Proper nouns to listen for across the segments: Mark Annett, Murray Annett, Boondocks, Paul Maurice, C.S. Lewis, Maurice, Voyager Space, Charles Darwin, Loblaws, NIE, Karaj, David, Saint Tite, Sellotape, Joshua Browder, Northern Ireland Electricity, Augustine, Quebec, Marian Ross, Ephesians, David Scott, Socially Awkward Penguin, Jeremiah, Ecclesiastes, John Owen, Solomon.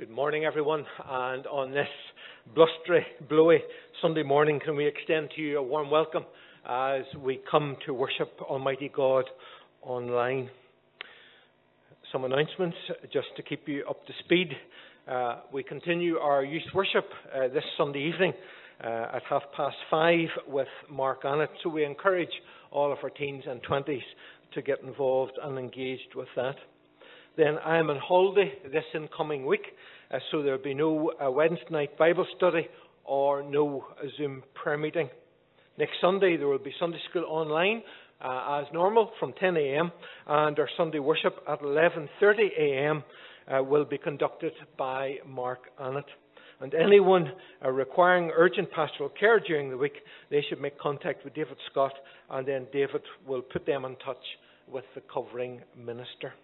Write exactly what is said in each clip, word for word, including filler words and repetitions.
Good morning, everyone, and on this blustery, blowy Sunday morning, can we extend to you a warm welcome as we come to worship Almighty God online. Some announcements, just to keep you up to speed. Uh, we continue our youth worship uh, this Sunday evening uh, at half past five with Mark Annett, so we encourage all of our teens and twenties to get involved and engaged with that. Then I am on holiday this incoming week, uh, so there will be no uh, Wednesday night Bible study or no uh, Zoom prayer meeting. Next Sunday there will be Sunday school online uh, as normal from ten a.m. and our Sunday worship at eleven thirty a.m. Uh, will be conducted by Mark Annett. And anyone uh, requiring urgent pastoral care during the week, they should make contact with David Scott, and then David will put them in touch with the covering minister.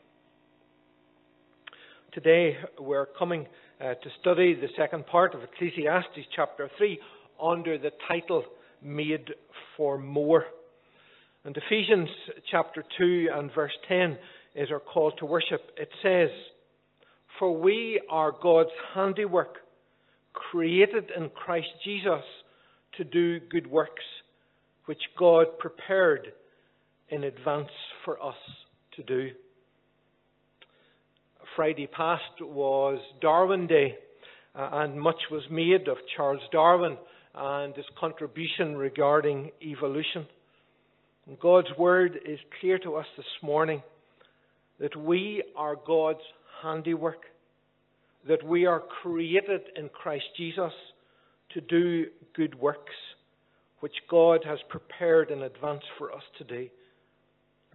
Today we're coming uh, to study the second part of Ecclesiastes chapter three under the title, Made for More. And Ephesians chapter two and verse ten is our call to worship. It says, "For we are God's handiwork, created in Christ Jesus to do good works, which God prepared in advance for us to do." Friday past was Darwin Day, uh, and much was made of Charles Darwin and his contribution regarding evolution. And God's word is clear to us this morning that we are God's handiwork, that we are created in Christ Jesus to do good works, which God has prepared in advance for us to do.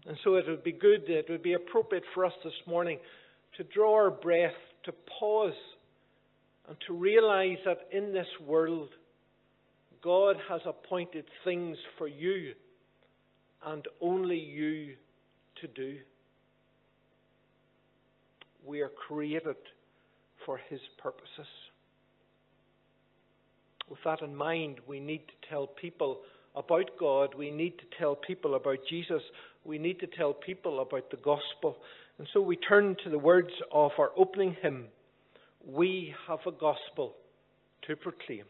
And so it would be good, it would be appropriate for us this morning to draw our breath, to pause, and to realize that in this world, God has appointed things for you and only you to do. We are created for His purposes. With that in mind, we need to tell people about God. We need to tell people about Jesus. We need to tell people about the gospel. And so we turn to the words of our opening hymn, "We Have a Gospel to Proclaim."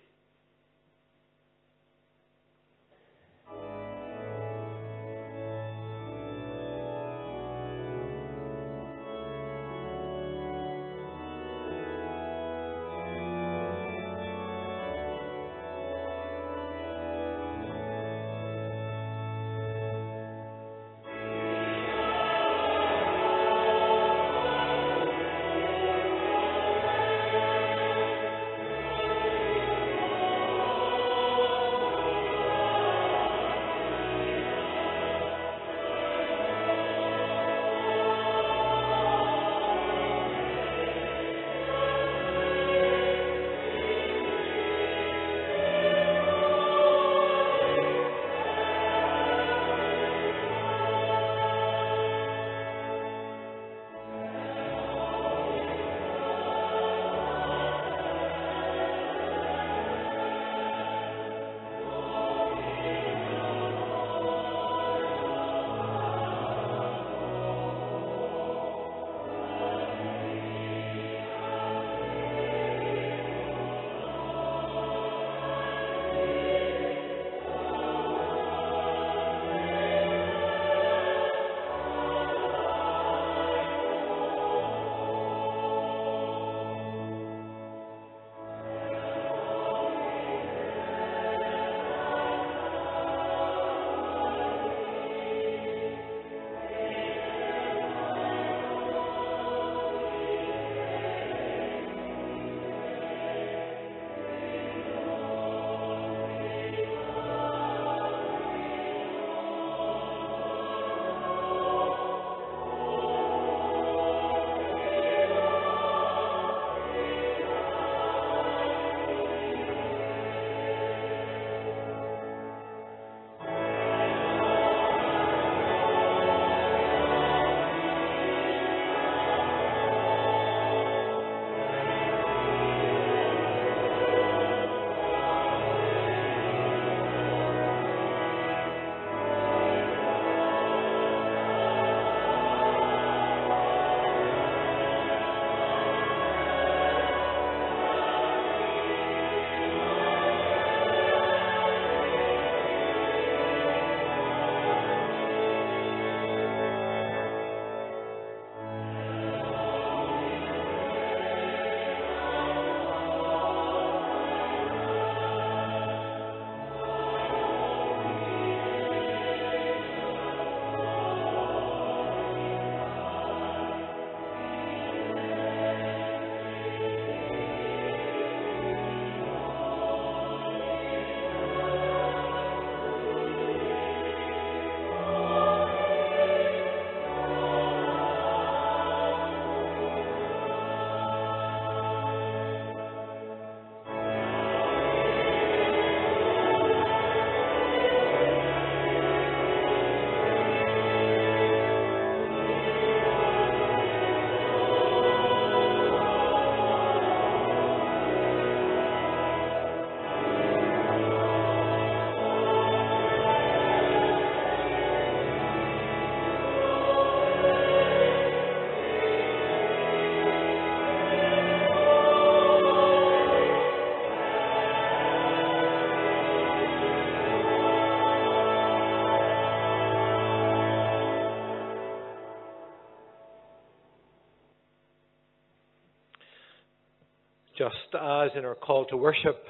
Just as in our call to worship,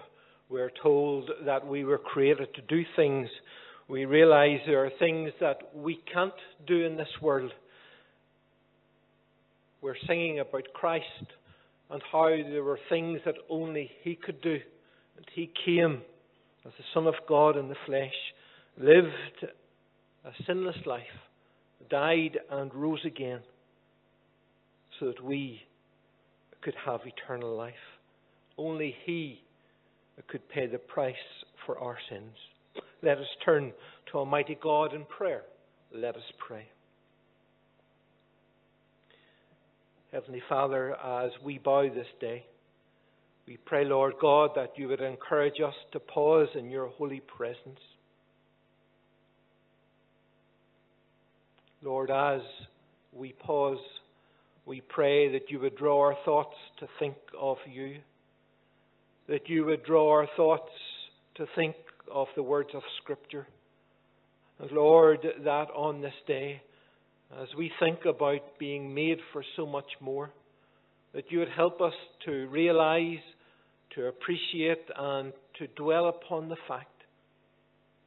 we're told that we were created to do things, we realize there are things that we can't do in this world. We're singing about Christ and how there were things that only he could do. And he came as the Son of God in the flesh, lived a sinless life, died and rose again so that we could have eternal life. Only he could pay the price for our sins. Let us turn to Almighty God in prayer. Let us pray. Heavenly Father, as we bow this day, we pray, Lord God, that you would encourage us to pause in your holy presence. Lord, as we pause, we pray that you would draw our thoughts to think of you, that you would draw our thoughts to think of the words of Scripture. And Lord, that on this day, as we think about being made for so much more, that you would help us to realize, to appreciate, and to dwell upon the fact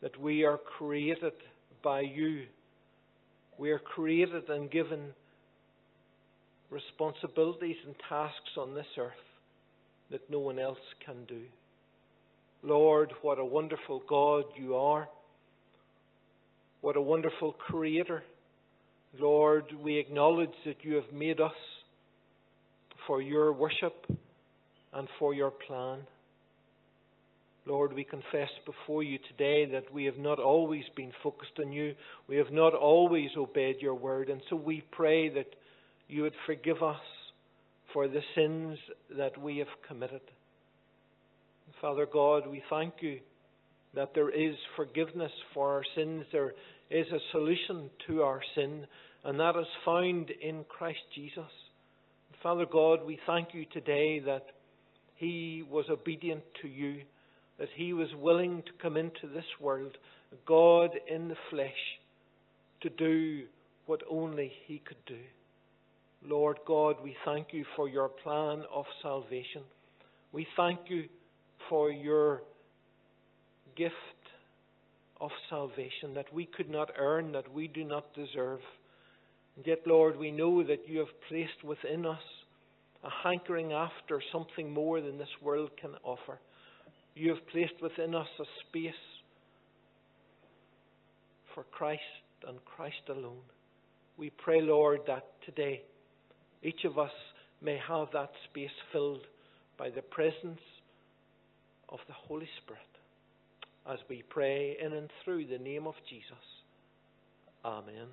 that we are created by you. We are created and given responsibilities and tasks on this earth that no one else can do. Lord, what a wonderful God you are. What a wonderful Creator. Lord, we acknowledge that you have made us for your worship and for your plan. Lord, we confess before you today that we have not always been focused on you. We have not always obeyed your word. And so we pray that you would forgive us for the sins that we have committed. Father God, we thank you that there is forgiveness for our sins. There is a solution to our sin, and that is found in Christ Jesus. Father God, we thank you today that he was obedient to you, that he was willing to come into this world, God in the flesh, to do what only he could do. Lord God, we thank you for your plan of salvation. We thank you for your gift of salvation that we could not earn, that we do not deserve. And yet, Lord, we know that you have placed within us a hankering after something more than this world can offer. You have placed within us a space for Christ and Christ alone. We pray, Lord, that today each of us may have that space filled by the presence of the Holy Spirit, as we pray in and through the name of Jesus. Amen.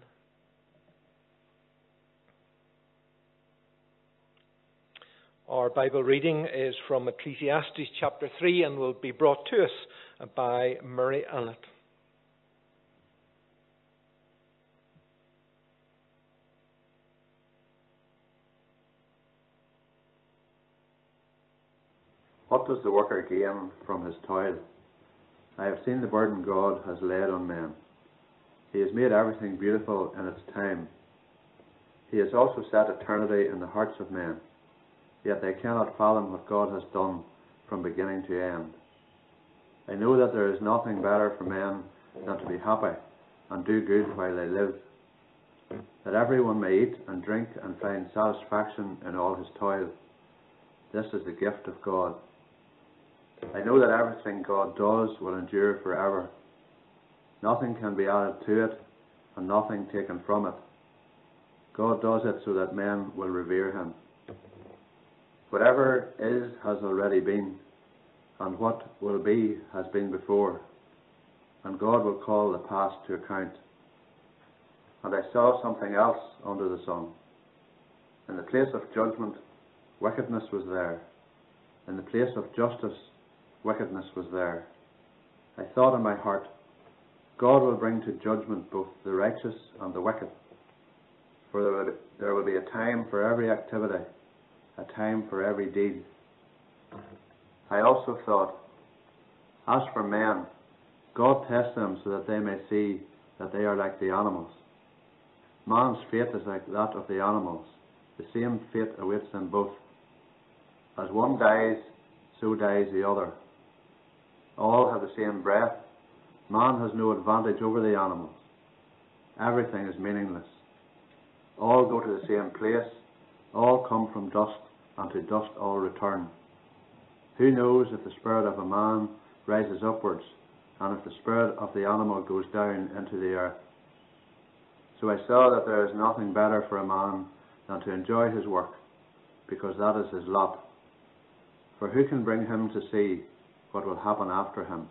Our Bible reading is from Ecclesiastes chapter three and will be brought to us by Murray Annett. What does the worker gain from his toil? I have seen the burden God has laid on men. He has made everything beautiful in its time. He has also set eternity in the hearts of men, yet they cannot fathom what God has done from beginning to end. I know that there is nothing better for men than to be happy and do good while they live, that everyone may eat and drink and find satisfaction in all his toil. This is the gift of God. I know that everything God does will endure forever. Nothing can be added to it, and nothing taken from it. God does it so that men will revere him. Whatever is has already been, and what will be has been before, and God will call the past to account. And I saw something else under the sun. In the place of judgment, wickedness was there. In the place of justice, wickedness was there. I thought in my heart, God will bring to judgment both the righteous and the wicked. For there will, there will be a time for every activity, a time for every deed. I also thought, as for men, God tests them so that they may see that they are like the animals. Man's fate is like that of the animals. The same fate awaits them both. As one dies, so dies the other. All have the same breath. Man has no advantage over the animals. Everything is meaningless. All go to the same place. All come from dust, and to dust all return. Who knows if the spirit of a man rises upwards, and if the spirit of the animal goes down into the earth? So I saw that there is nothing better for a man than to enjoy his work, because that is his lot. For who can bring him to see what will happen after him?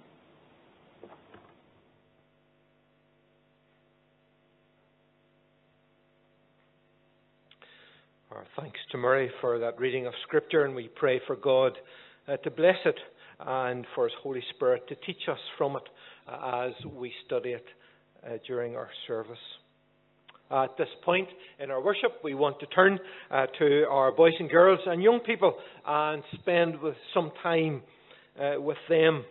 Our thanks to Murray for that reading of Scripture, and we pray for God uh, to bless it and for His Holy Spirit to teach us from it uh, as we study it uh, during our service. Uh, at this point in our worship, we want to turn uh, to our boys and girls and young people and spend with some time uh, with them.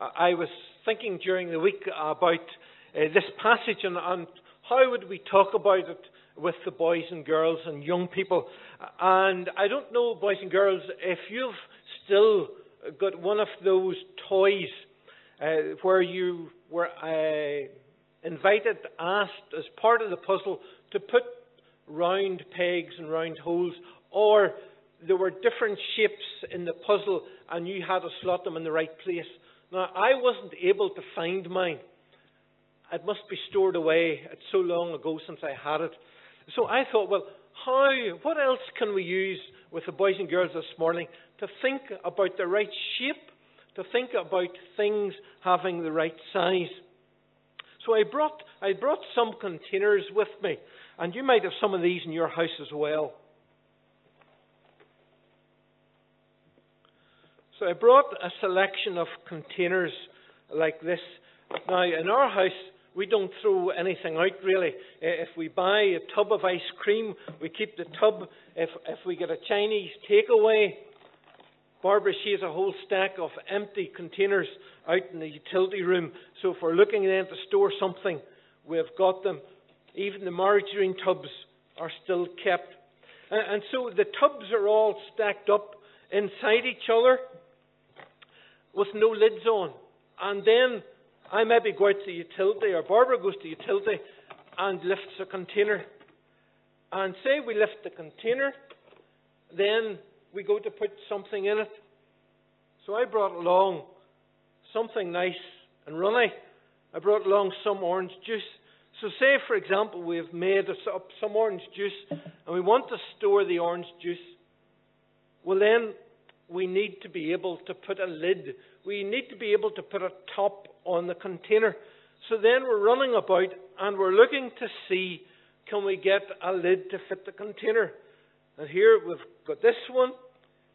Uh, I was thinking during the week about uh, this passage and, and how would we talk about it with the boys and girls and young people. And I don't know, boys and girls, if you've still got one of those toys uh, where you were Uh, invited, asked as part of the puzzle to put round pegs and round holes, or there were different shapes in the puzzle and you had to slot them in the right place. Now, I wasn't able to find mine. It must be stored away. It's so long ago since I had it. So I thought, well, how, what else can we use with the boys and girls this morning to think about the right shape, to think about things having the right size? So I brought I brought some containers with me, and you might have some of these in your house as well. So I brought a selection of containers like this. Now, in our house, we don't throw anything out, really. If we buy a tub of ice cream, we keep the tub. If if we get a Chinese takeaway, Barbara, she has a whole stack of empty containers out in the utility room. So if we're looking then to store something, we've got them. Even the margarine tubs are still kept. And so the tubs are all stacked up inside each other with no lids on. And then I maybe go out to the utility, or Barbara goes to the utility and lifts a container. And say we lift the container, then we go to put something in it. So I brought along something nice and runny. I brought along some orange juice. So say, for example, we've made up some orange juice and we want to store the orange juice. Well, then we need to be able to put a lid. We need to be able to put a top on the container. So then we're running about and we're looking to see, can we get a lid to fit the container? And here we've got this one,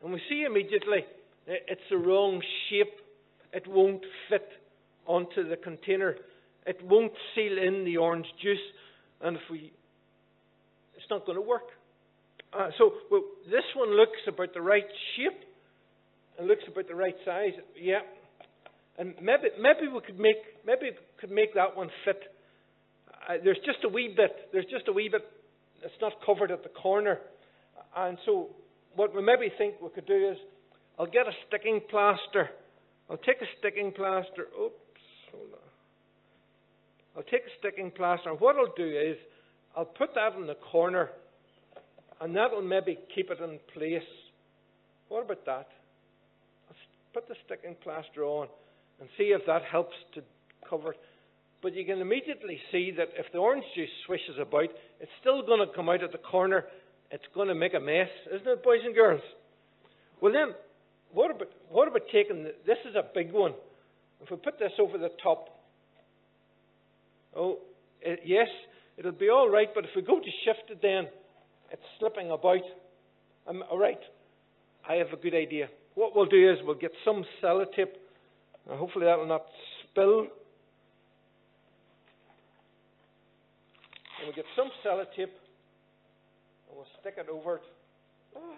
and we see immediately it's the wrong shape. It won't fit onto the container. It won't seal in the orange juice, and if we, it's not going to work. Uh, so well, this one looks about the right shape, and looks about the right size. Yeah, and maybe maybe we could make maybe we could make that one fit. Uh, there's just a wee bit. There's just a wee bit. It's not covered at the corner. And so what we maybe think we could do is, I'll get a sticking plaster. I'll take a sticking plaster. Oops, hold on. I'll take a sticking plaster. And what I'll do is, I'll put that in the corner, and that'll maybe keep it in place. What about that? I'll put the sticking plaster on and see if that helps to cover it. But you can immediately see that if the orange juice swishes about, it's still going to come out at the corner. It's going to make a mess, isn't it, boys and girls? Well then, what about, what about taking, the, this is a big one. If we put this over the top, oh, it, yes, it'll be all right, but if we go to shift it then, it's slipping about. Um, all right, I have a good idea. What we'll do is we'll get some sellotape, and hopefully that will not spill. And we'll get some sellotape, we'll stick it over it. Oh.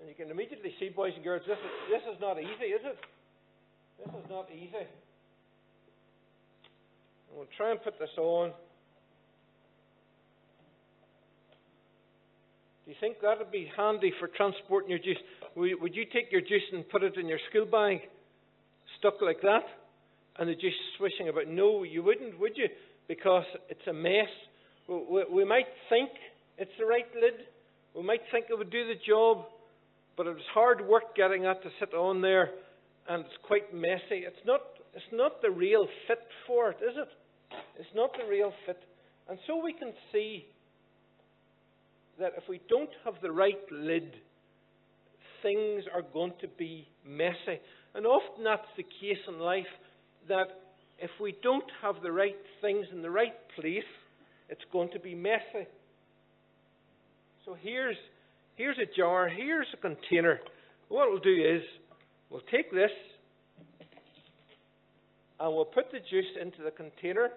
And you can immediately see, boys and girls, this is, this is not easy, is it? This is not easy. And we'll try and put this on. Do you think that would be handy for transporting your juice? Would you take your juice and put it in your school bag, stuck like that, and the juice swishing about? No, you wouldn't, would you? Because it's a mess. We might think it's the right lid. We might think it would do the job, but it was hard work getting that to sit on there, and it's quite messy. It's not, it's not the real fit for it, is it? It's not the real fit. And so we can see that if we don't have the right lid, things are going to be messy. And often that's the case in life, that if we don't have the right things in the right place, it's going to be messy. So here's, here's a jar, here's a container. What we'll do is, we'll take this, and we'll put the juice into the container.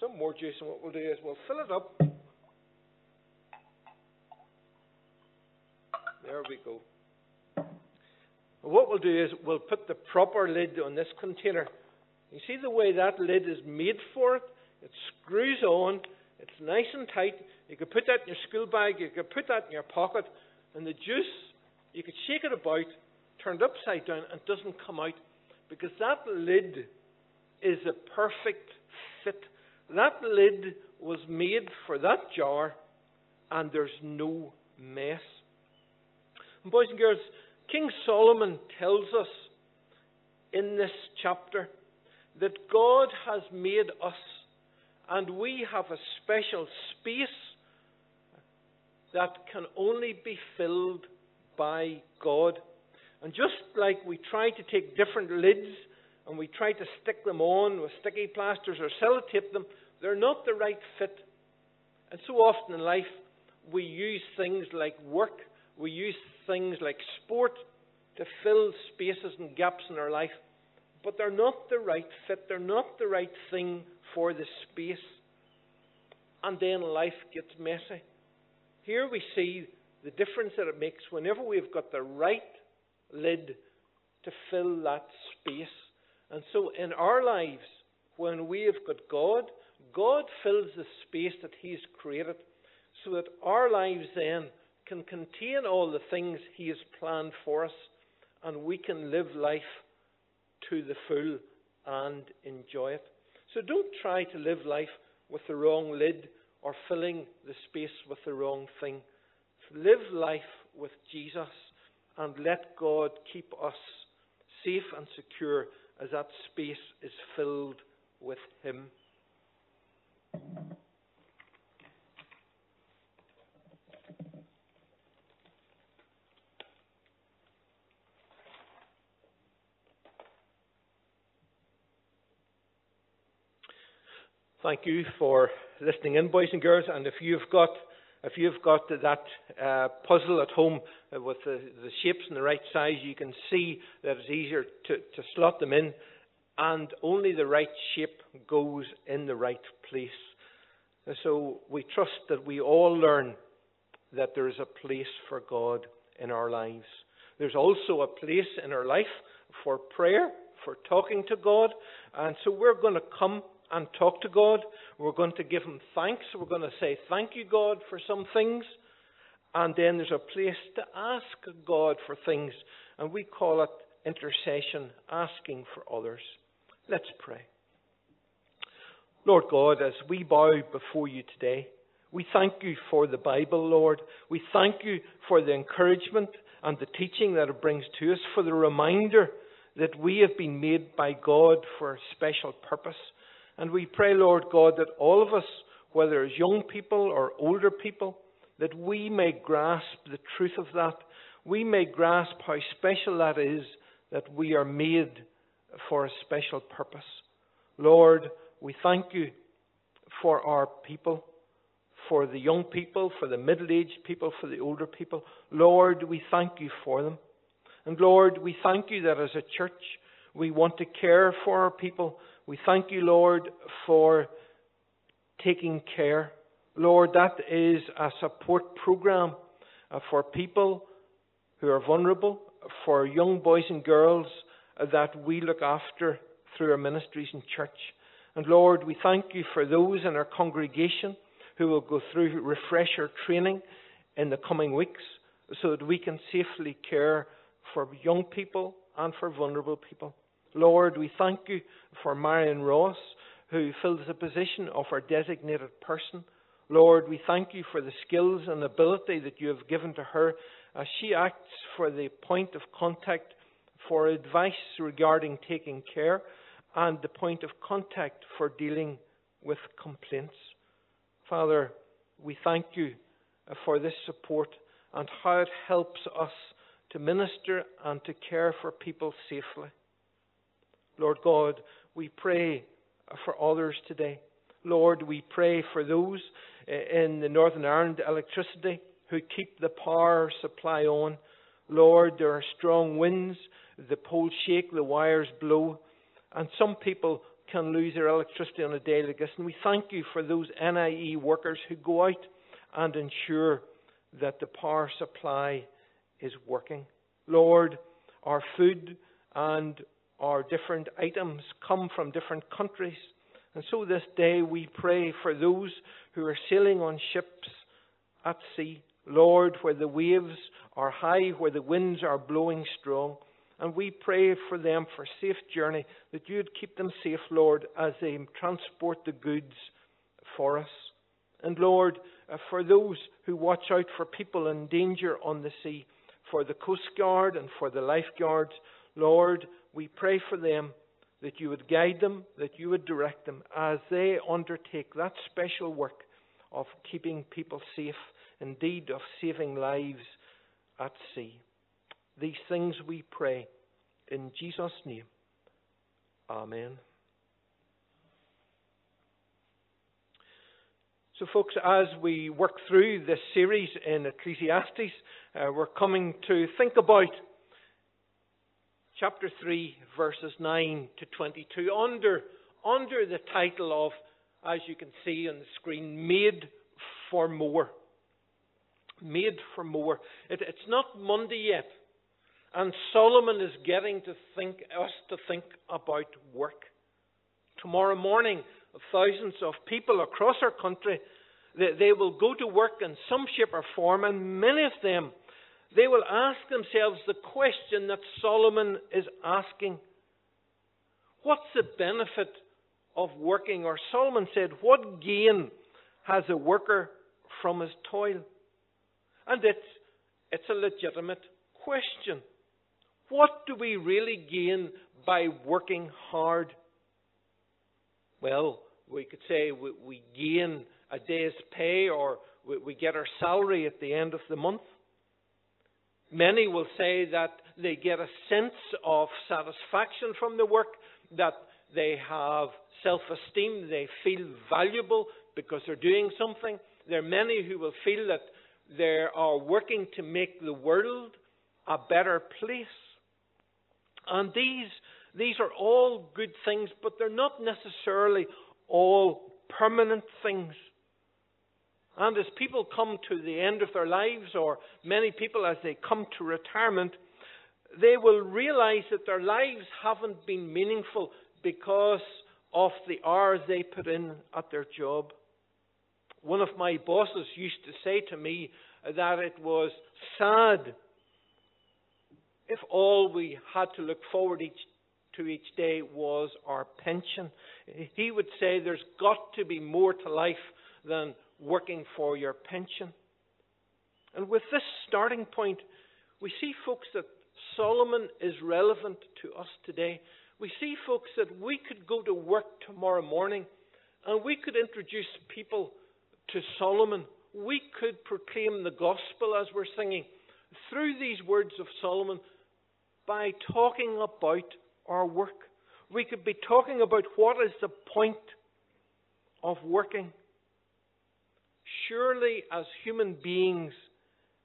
Some more juice, and what we'll do is we'll fill it up. There we go. And what we'll do is we'll put the proper lid on this container. You see the way that lid is made for it? It screws on. It's nice and tight. You could put that in your school bag. You could put that in your pocket. And the juice, you could shake it about, turn it upside down, and it doesn't come out. Because that lid is a perfect fit. That lid was made for that jar, and there's no mess. And boys and girls, King Solomon tells us in this chapter that God has made us, and we have a special space that can only be filled by God. And just like we try to take different lids and we try to stick them on with sticky plasters or sellotape them, they're not the right fit. And so often in life, we use things like work, we use things like sport to fill spaces and gaps in our life, but they're not the right fit, they're not the right thing for the space. And then life gets messy. Here we see the difference that it makes whenever we've got the right lid to fill that space. And so in our lives, when we have got God, God fills the space that He's created so that our lives then can contain all the things He has planned for us, and we can live life to the full and enjoy it. So don't try to live life with the wrong lid or filling the space with the wrong thing. Live life with Jesus and let God keep us safe and secure as that space is filled with Him. Thank you for listening in, boys and girls. And if you've got if you've got that uh, puzzle at home uh, with the, the shapes and the right size, you can see that it's easier to, to slot them in, and only the right shape goes in the right place. So we trust that we all learn that there is a place for God in our lives. There's also a place in our life for prayer, for talking to God. And so we're going to come and talk to God. We're going to give Him thanks. We're going to say, thank you, God, for some things. And then there's a place to ask God for things. And we call it intercession, asking for others. Let's pray. Lord God, as we bow before You today, we thank You for the Bible, Lord. We thank You for the encouragement and the teaching that it brings to us, for the reminder that we have been made by God for a special purpose. And we pray, Lord God, that all of us, whether as young people or older people, that we may grasp the truth of that. We may grasp how special that is, that we are made for a special purpose. Lord, we thank You for our people, for the young people, for the middle-aged people, for the older people. Lord, we thank You for them. And Lord, we thank You that as a church, we want to care for our people. We thank You, Lord, for taking care. Lord, that is a support program for people who are vulnerable, for young boys and girls that we look after through our ministries and church. And Lord, we thank You for those in our congregation who will go through refresher training in the coming weeks so that we can safely care for young people and for vulnerable people. Lord, we thank you for Marian Ross, who fills the position of our designated person. Lord, we thank you for the skills and ability that you have given to her as she acts for the point of contact for advice regarding taking care and the point of contact for dealing with complaints. Father, we thank you for this support and how it helps us to minister and to care for people safely. Lord God, we pray for others today. Lord, we pray for those in the Northern Ireland Electricity who keep the power supply on. Lord, there are strong winds, the poles shake, the wires blow, and some people can lose their electricity on a day like this. And we thank you for those N I E workers who go out and ensure that the power supply is working. Lord, our food and our different items come from different countries. And so this day we pray for those who are sailing on ships at sea, Lord, where the waves are high, where the winds are blowing strong. And we pray for them for a safe journey, that you would keep them safe, Lord, as they transport the goods for us. And Lord, for those who watch out for people in danger on the sea, for the Coast Guard and for the lifeguards, Lord, we pray for them that you would guide them, that you would direct them as they undertake that special work of keeping people safe, indeed of saving lives at sea. These things we pray in Jesus' name. Amen. So folks, as we work through this series in Ecclesiastes, uh, we're coming to think about chapter three, verses nine to twenty-two, under, under the title of, as you can see on the screen, Made for More. Made for More. It, it's not Monday yet, and Solomon is getting to think us to think about work. Tomorrow morning, thousands of people across our country, they, they will go to work in some shape or form, and many of them, they will ask themselves the question that Solomon is asking. What's the benefit of working? Or Solomon said, what gain has a worker from his toil? And it's, it's a legitimate question. What do we really gain by working hard? Well, we could say we, we gain a day's pay, or we, we get our salary at the end of the month. Many will say that they get a sense of satisfaction from the work, that they have self-esteem, they feel valuable because they're doing something. There are many who will feel that they are working to make the world a better place. And these, these are all good things, but they're not necessarily all permanent things. And as people come to the end of their lives, or many people as they come to retirement, they will realize that their lives haven't been meaningful because of the hours they put in at their job. One of my bosses used to say to me that it was sad if all we had to look forward each, to each day was our pension. He would say there's got to be more to life than working for your pension. And with this starting point, we see, folks, that Solomon is relevant to us today. We see, folks, that we could go to work tomorrow morning and we could introduce people to Solomon. We could proclaim the gospel as we're singing through these words of Solomon by talking about our work. We could be talking about what is the point of working. Surely, as human beings,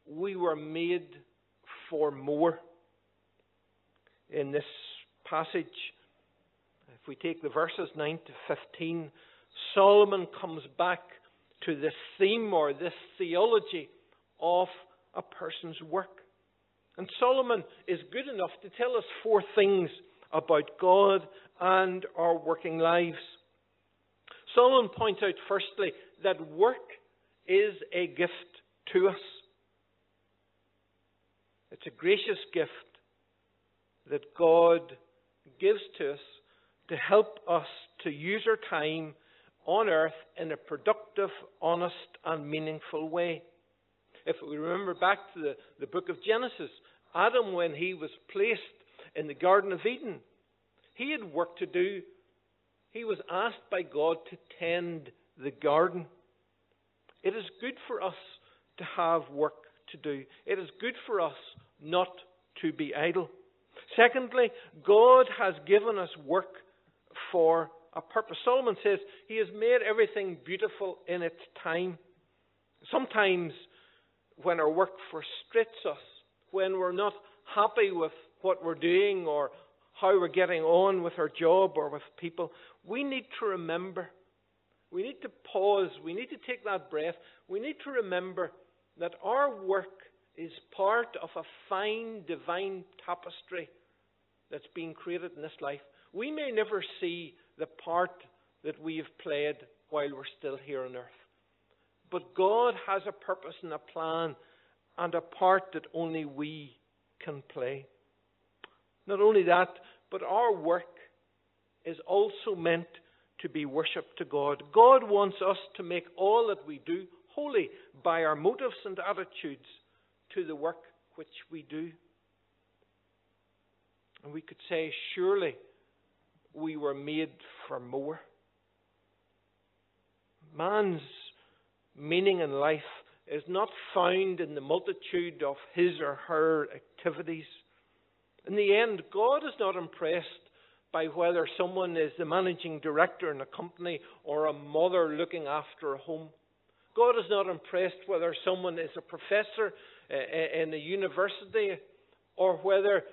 we were made for more. In this passage, if we take the verses nine to fifteen, Solomon comes back to this theme or this theology of a person's work. And Solomon is good enough to tell us four things about God and our working lives. Solomon points out, firstly, that work is a gift to us. It's a gracious gift that God gives to us to help us to use our time on earth in a productive, honest, and meaningful way. If we remember back to the, the book of Genesis, Adam, when he was placed in the Garden of Eden, he had work to do. He was asked by God to tend the garden. It is good for us to have work to do. It is good for us not to be idle. Secondly, God has given us work for a purpose. Solomon says he has made everything beautiful in its time. Sometimes when our work frustrates us, when we're not happy with what we're doing or how we're getting on with our job or with people, we need to remember. We need to pause. We need to take that breath. We need to remember that our work is part of a fine divine tapestry that's being created in this life. We may never see the part that we have played while we're still here on earth. But God has a purpose and a plan and a part that only we can play. Not only that, but our work is also meant to be worship to God. God wants us to make all that we do holy by our motives and attitudes to the work which we do. And we could say, surely we were made for more. Man's meaning in life is not found in the multitude of his or her activities. In the end, God is not impressed by whether someone is the managing director in a company or a mother looking after a home. God is not impressed whether someone is a professor in a university or whether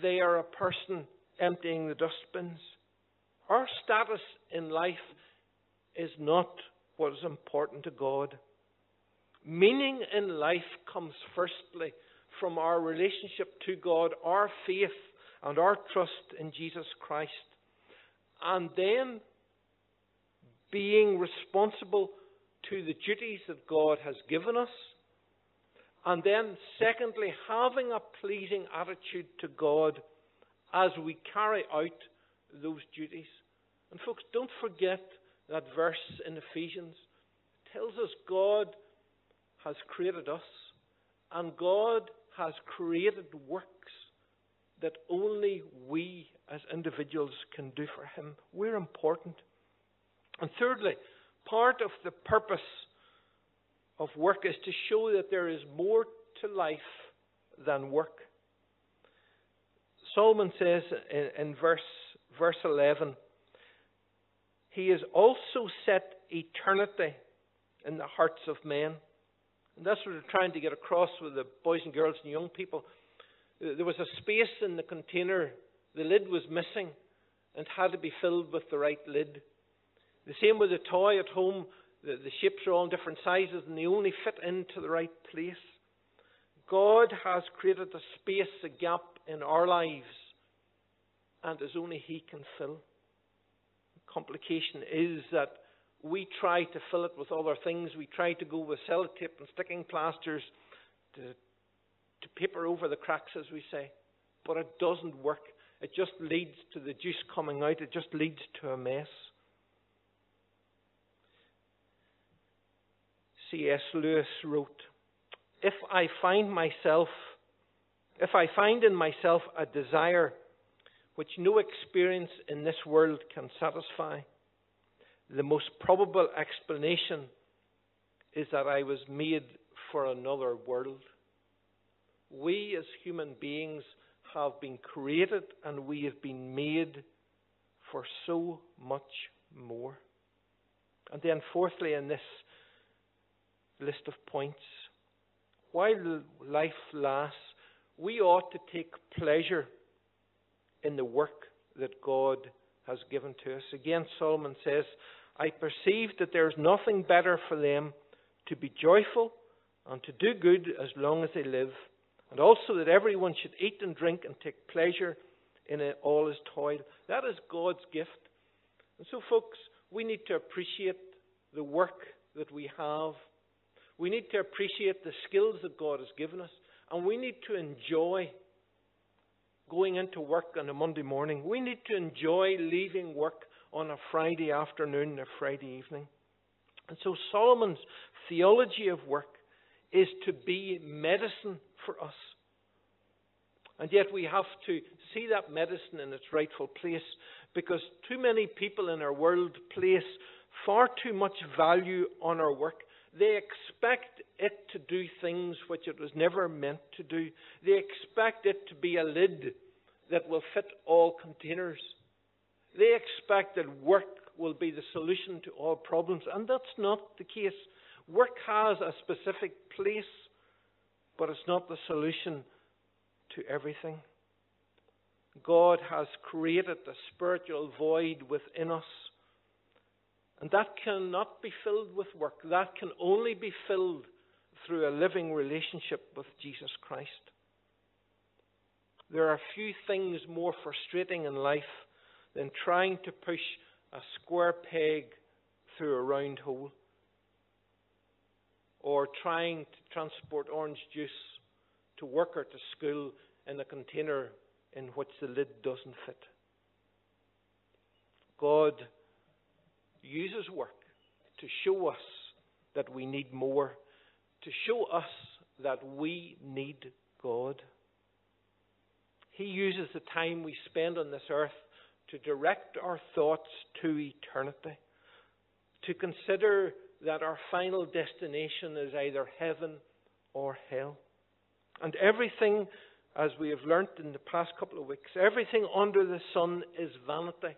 they are a person emptying the dustbins. Our status in life is not what is important to God. Meaning in life comes firstly from our relationship to God, our faith and our trust in Jesus Christ. And then being responsible to the duties that God has given us. And then secondly, having a pleasing attitude to God as we carry out those duties. And folks, don't forget that verse in Ephesians. It tells us God has created us and God has created works that only we as individuals can do for Him. We're important. And thirdly, part of the purpose of work is to show that there is more to life than work. Solomon says in, in verse, verse eleven, He has also set eternity in the hearts of men. And that's what we're trying to get across with the boys and girls and young people. There was a space in the container. The lid was missing and had to be filled with the right lid. The same with the toy at home. The, the shapes are all different sizes and they only fit into the right place. God has created a space, a gap in our lives, and it's only He can fill. The complication is that we try to fill it with other things. We try to go with sellotape and sticking plasters to to paper over the cracks, as we say. But it doesn't work. It just leads to the juice coming out. It just leads to a mess. C S Lewis wrote, If I find myself, if I find in myself a desire which no experience in this world can satisfy, the most probable explanation is that I was made for another world. We as human beings have been created and we have been made for so much more. And then fourthly, in this list of points, while life lasts, we ought to take pleasure in the work that God has given to us. Again, Solomon says, I perceive that there is nothing better for them to be joyful and to do good as long as they live, and also that everyone should eat and drink and take pleasure in all his toil. That is God's gift. And so, folks, we need to appreciate the work that we have. We need to appreciate the skills that God has given us. And we need to enjoy going into work on a Monday morning. We need to enjoy leaving work on a Friday afternoon, a Friday evening. And so Solomon's theology of work is to be medicine for us. And yet we have to see that medicine in its rightful place, because too many people in our world place far too much value on our work. They expect it to do things which it was never meant to do. They expect it to be a lid that will fit all containers. They expect that work will be the solution to all problems, and that's not the case. Work has a specific place, but it's not the solution to everything. God has created a spiritual void within us, and that cannot be filled with work. That can only be filled through a living relationship with Jesus Christ. There are few things more frustrating in life than trying to push a square peg through a round hole, or trying to transport orange juice to work or to school in a container in which the lid doesn't fit. God uses work to show us that we need more, to show us that we need God. He uses the time we spend on this earth to direct our thoughts to eternity, to consider that our final destination is either heaven or hell. And everything, as we have learnt in the past couple of weeks, everything under the sun is vanity.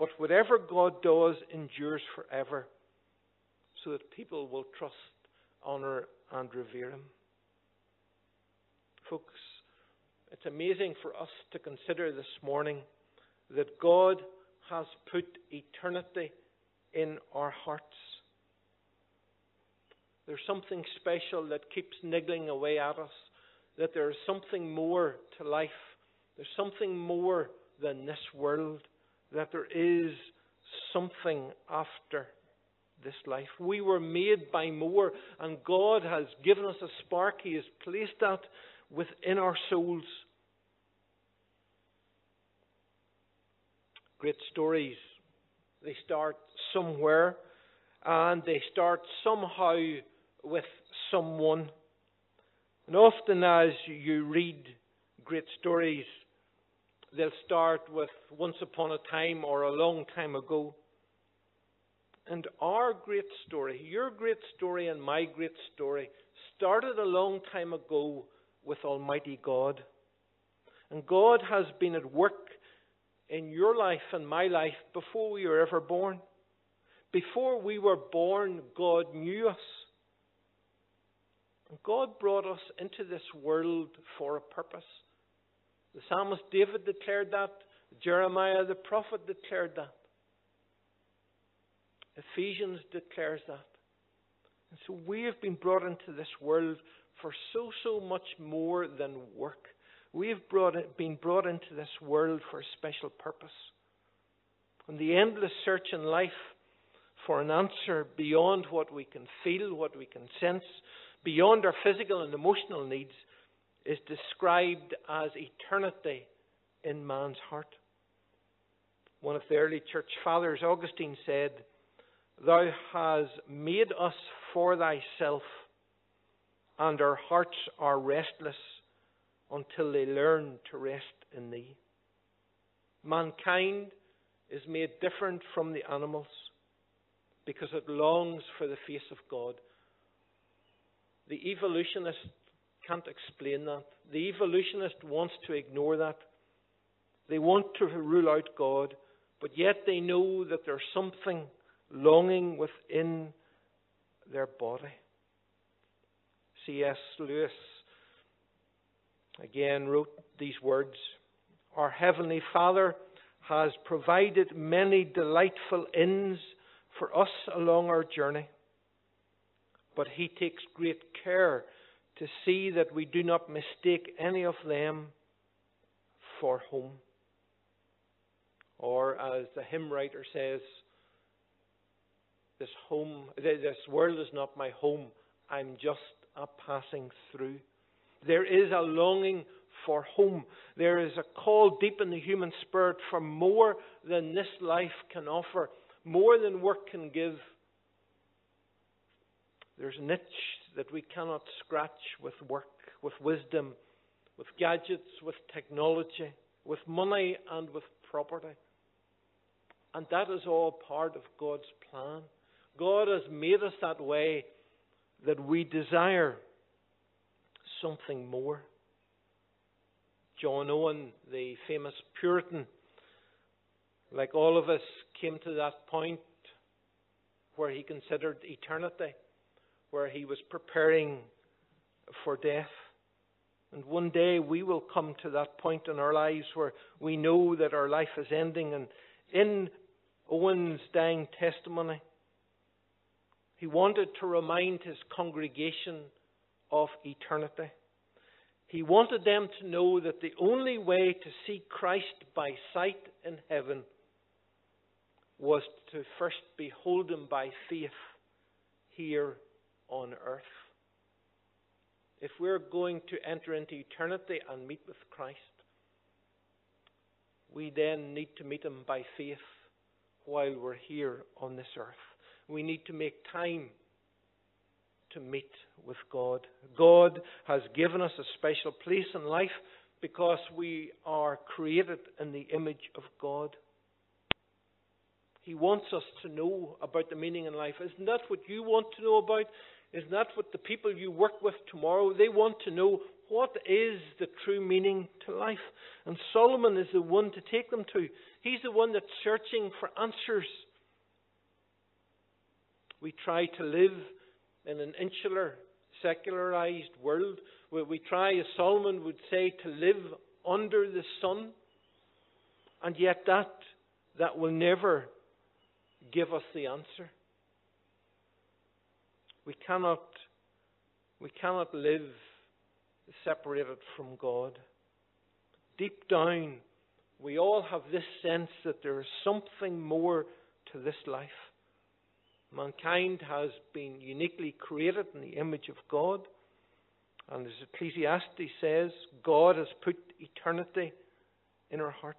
But whatever God does endures forever, so that people will trust, honour and revere him. Folks, it's amazing for us to consider this morning that God has put eternity in our hearts. There's something special that keeps niggling away at us, that there is something more to life. There's something more than this world, that there is something after this life. We were made by more, and God has given us a spark. He has placed that within our souls. Great stories, they start somewhere, and they start somehow with someone. And often as you read great stories, they'll start with once upon a time or a long time ago. And our great story, your great story and my great story, started a long time ago with Almighty God. And God has been at work in your life and my life before we were ever born. Before we were born, God knew us. And God brought us into this world for a purpose. The psalmist David declared that. Jeremiah the prophet declared that. Ephesians declares that. And so we have been brought into this world for so, so much more than work. We have brought it, been brought into this world for a special purpose. And the endless search in life for an answer beyond what we can feel, what we can sense, beyond our physical and emotional needs, is described as eternity in man's heart. One of the early church fathers, Augustine, said, "Thou hast made us for thyself, and our hearts are restless until they learn to rest in thee." Mankind is made different from the animals because it longs for the face of God. The evolutionist can't explain that. The evolutionist wants to ignore that. They want to rule out God, but yet they know that there's something longing within their body. C S Lewis again wrote these words: "Our Heavenly Father has provided many delightful inns for us along our journey, but He takes great care to see that we do not mistake any of them for home." Or as the hymn writer says, this home, this world is not my home, I'm just a passing through. There is a longing for home. There is a call deep in the human spirit for more than this life can offer, more than work can give. There's an itch that we cannot scratch with work, with wisdom, with gadgets, with technology, with money and with property. And that is all part of God's plan. God has made us that way, that we desire something more. John Owen, the famous Puritan, like all of us, came to that point where he considered eternity, where he was preparing for death. And one day we will come to that point in our lives where we know that our life is ending. And in Owen's dying testimony, he wanted to remind his congregation of eternity. He wanted them to know that the only way to see Christ by sight in heaven was to first behold him by faith here on earth. If we're going to enter into eternity and meet with Christ, we then need to meet him by faith while we're here on this earth. We need to make time to meet with God. God has given us a special place in life because we are created in the image of God. He wants us to know about the meaning in life. Isn't that what you want to know about? Isn't that what the people you work with tomorrow, they want to know? What is the true meaning to life? And Solomon is the one to take them to. He's the one that's searching for answers. We try to live in an insular, secularized world where we try, as Solomon would say, to live under the sun. And yet that, that will never give us the answer. We cannot, we cannot live separated from God. Deep down, we all have this sense that there is something more to this life. Mankind has been uniquely created in the image of God. And as Ecclesiastes says, God has put eternity in our hearts.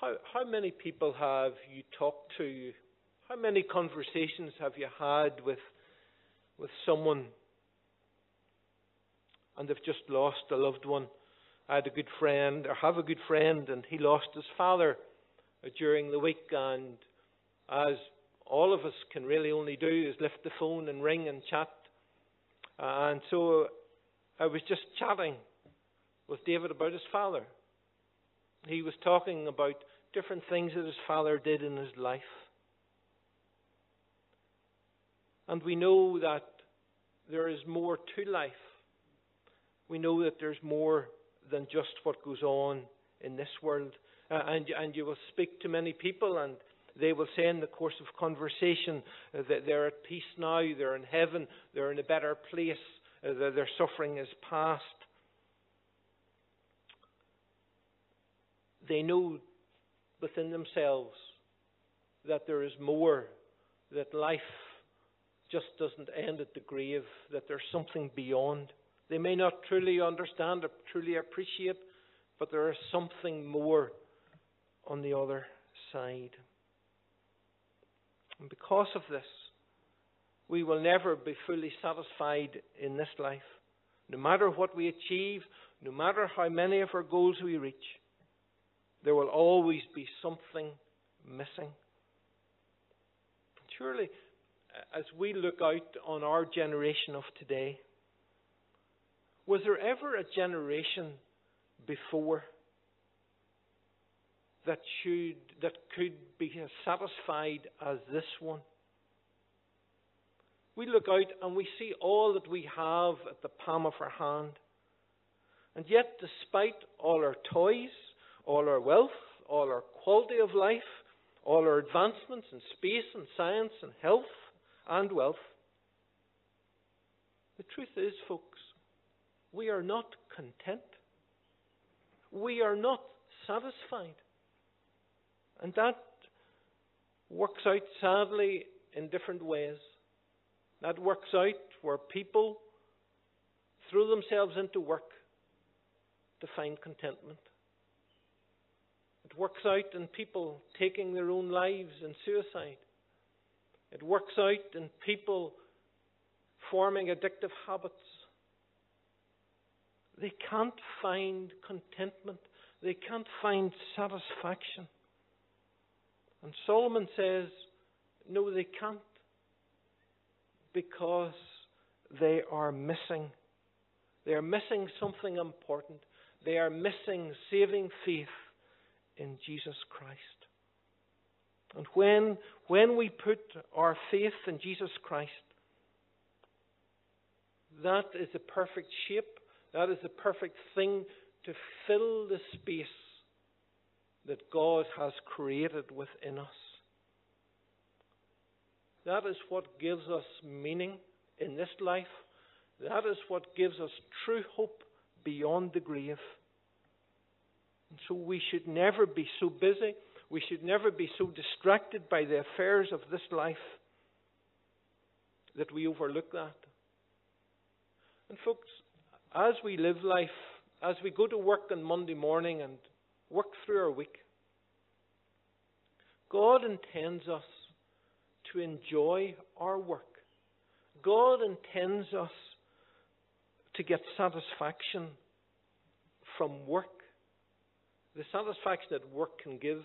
How, how many people have you talked to? How many conversations have you had with with someone, and they've just lost a loved one? I had a good friend, or have a good friend, and he lost his father during the week, and as all of us can really only do is lift the phone and ring and chat. And so I was just chatting with David about his father. He was talking about different things that his father did in his life. And we know that there is more to life. We know that there's more than just what goes on in this world. Uh, and, and you will speak to many people and they will say in the course of conversation uh, that they're at peace now, they're in heaven, they're in a better place, uh, that their suffering is past. They know within themselves that there is more, that life just doesn't end at the grave, that there's something beyond. They may not truly understand or truly appreciate, but there is something more on the other side. And because of this, we will never be fully satisfied in this life. No matter what we achieve, no matter how many of our goals we reach, there will always be something missing. Surely, as we look out on our generation of today, was there ever a generation before that should, that could be as satisfied as this one? We look out and we see all that we have at the palm of our hand. And yet, despite all our toys, all our wealth, all our quality of life, all our advancements in space and science and health, and wealth. The truth is, folks, we are not content. We are not satisfied. And that works out sadly in different ways. That works out where people throw themselves into work to find contentment. It works out in people taking their own lives in suicide. It works out in people forming addictive habits. They can't find contentment. They can't find satisfaction. And Solomon says, no, they can't, because they are missing. They are missing something important. They are missing saving faith in Jesus Christ. And when, when we put our faith in Jesus Christ, that is the perfect shape, that is the perfect thing to fill the space that God has created within us. That is what gives us meaning in this life. That is what gives us true hope beyond the grave. And so we should never be so busy. We should never be so distracted by the affairs of this life that we overlook that. And folks, as we live life, as we go to work on Monday morning and work through our week, God intends us to enjoy our work. God intends us to get satisfaction from work. The satisfaction that work can give.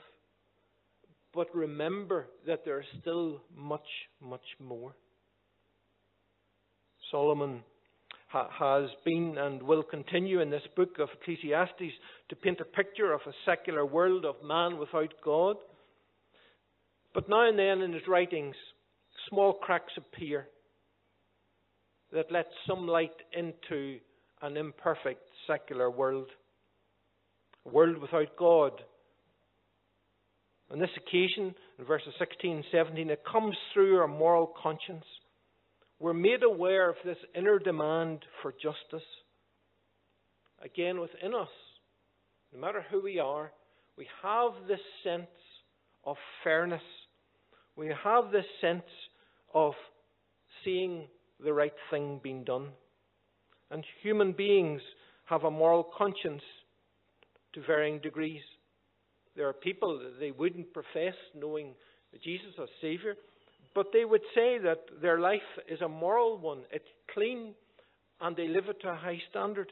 But remember that there is still much, much more. Solomon ha- has been and will continue in this book of Ecclesiastes to paint a picture of a secular world of man without God. But now and then in his writings, small cracks appear that let some light into an imperfect secular world. A world without God. On this occasion, in verses sixteen and seventeen, it comes through our moral conscience. We're made aware of this inner demand for justice. Again, within us, no matter who we are, we have this sense of fairness. We have this sense of seeing the right thing being done. And human beings have a moral conscience to varying degrees. There are people that they wouldn't profess knowing Jesus as Savior, but they would say that their life is a moral one. It's clean, and they live it to a high standard.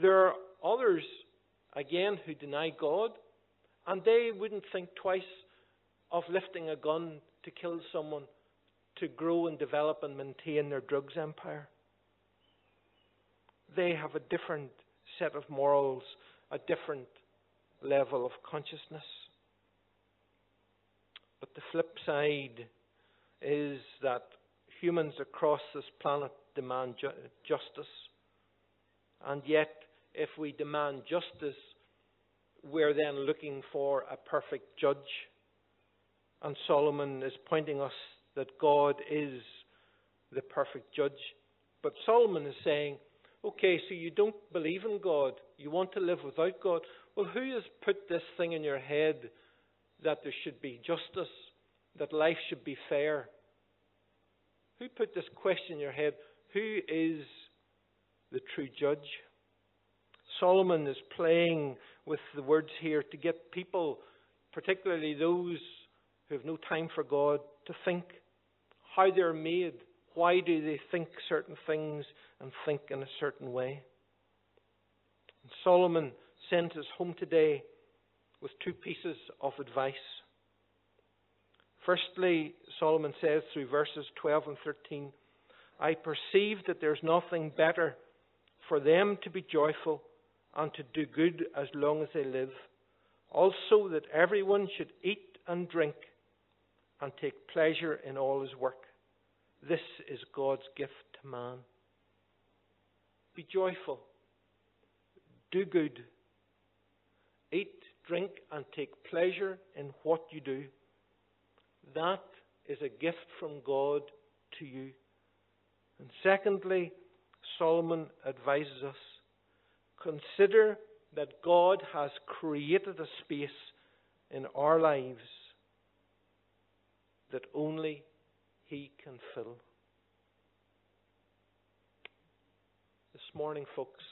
There are others, again, who deny God, and they wouldn't think twice of lifting a gun to kill someone to grow and develop and maintain their drugs empire. They have a different set of morals, a different level of consciousness. But the flip side is that humans across this planet demand ju- justice. And yet, if we demand justice, we're then looking for a perfect judge. And Solomon is pointing us that God is the perfect judge. But Solomon is saying, okay, so you don't believe in God. You want to live without God. Well, who has put this thing in your head that there should be justice, that life should be fair? Who put this question in your head? Who is the true judge? Solomon is playing with the words here to get people, particularly those who have no time for God, to think how they're made. Why do they think certain things and think in a certain way? And Solomon sends us home today with two pieces of advice. Firstly, Solomon says through verses twelve and thirteen, I perceive that there's nothing better for them to be joyful and to do good as long as they live. Also that everyone should eat and drink and take pleasure in all his work. This is God's gift to man. Be joyful. Do good. Eat, drink, and take pleasure in what you do. That is a gift from God to you. And secondly, Solomon advises us, consider that God has created a space in our lives that only He can fill. This morning, folks,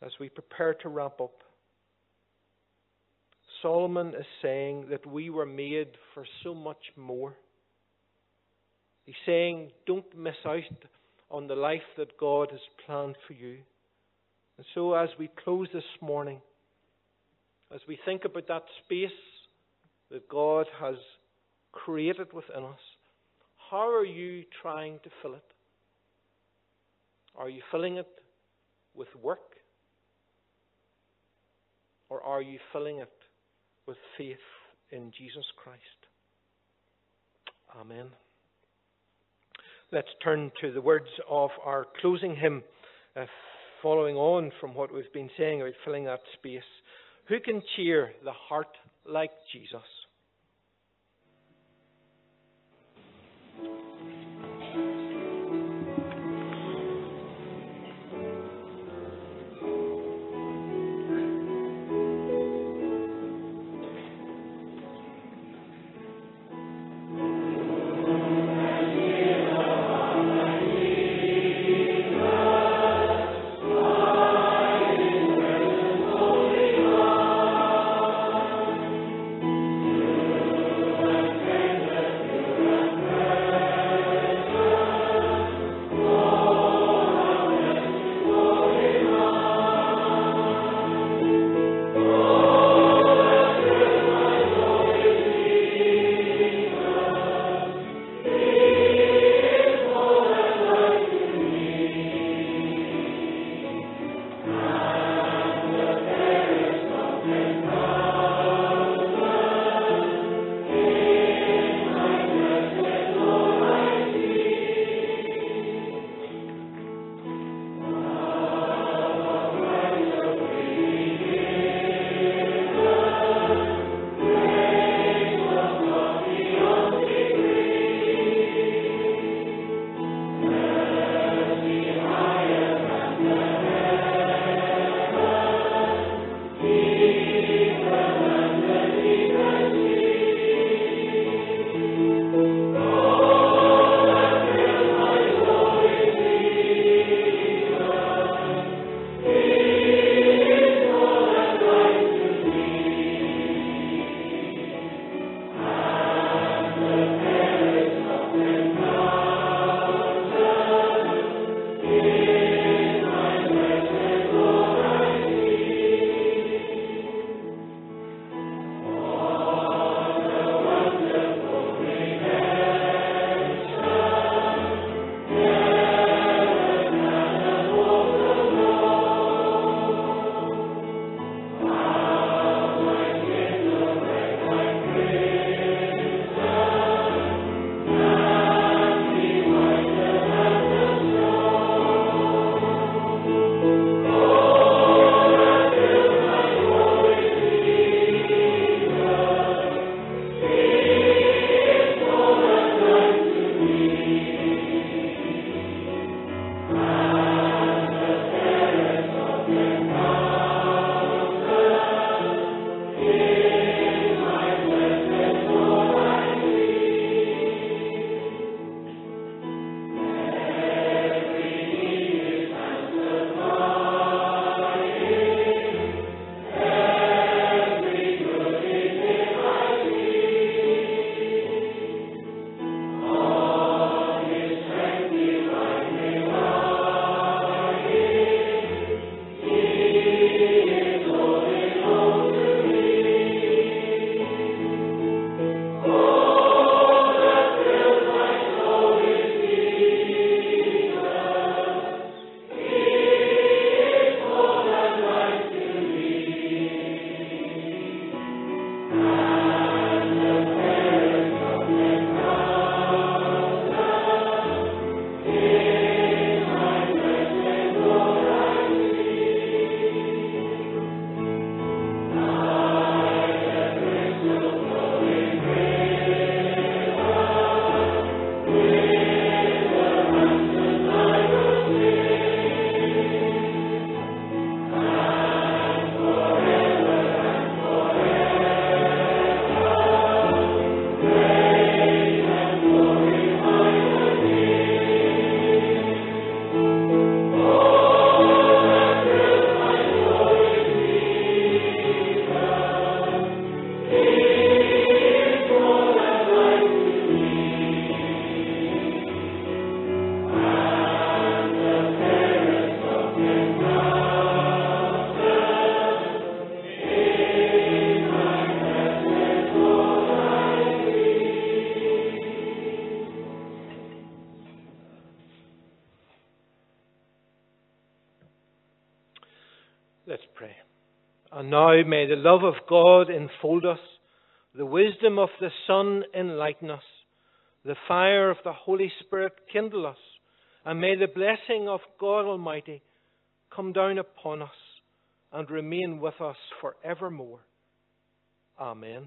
as we prepare to wrap up, Solomon is saying that we were made for so much more. He's saying, don't miss out on the life that God has planned for you. And so as we close this morning, as we think about that space that God has created within us, how are you trying to fill it? Are you filling it with work? Or are you filling it with faith in Jesus Christ? Amen. Let's turn to the words of our closing hymn, uh, following on from what we've been saying about filling that space. Who can cheer the heart like Jesus? Let's pray. And now may the love of God enfold us, the wisdom of the Son enlighten us, the fire of the Holy Spirit kindle us, and may the blessing of God Almighty come down upon us and remain with us forevermore. Amen.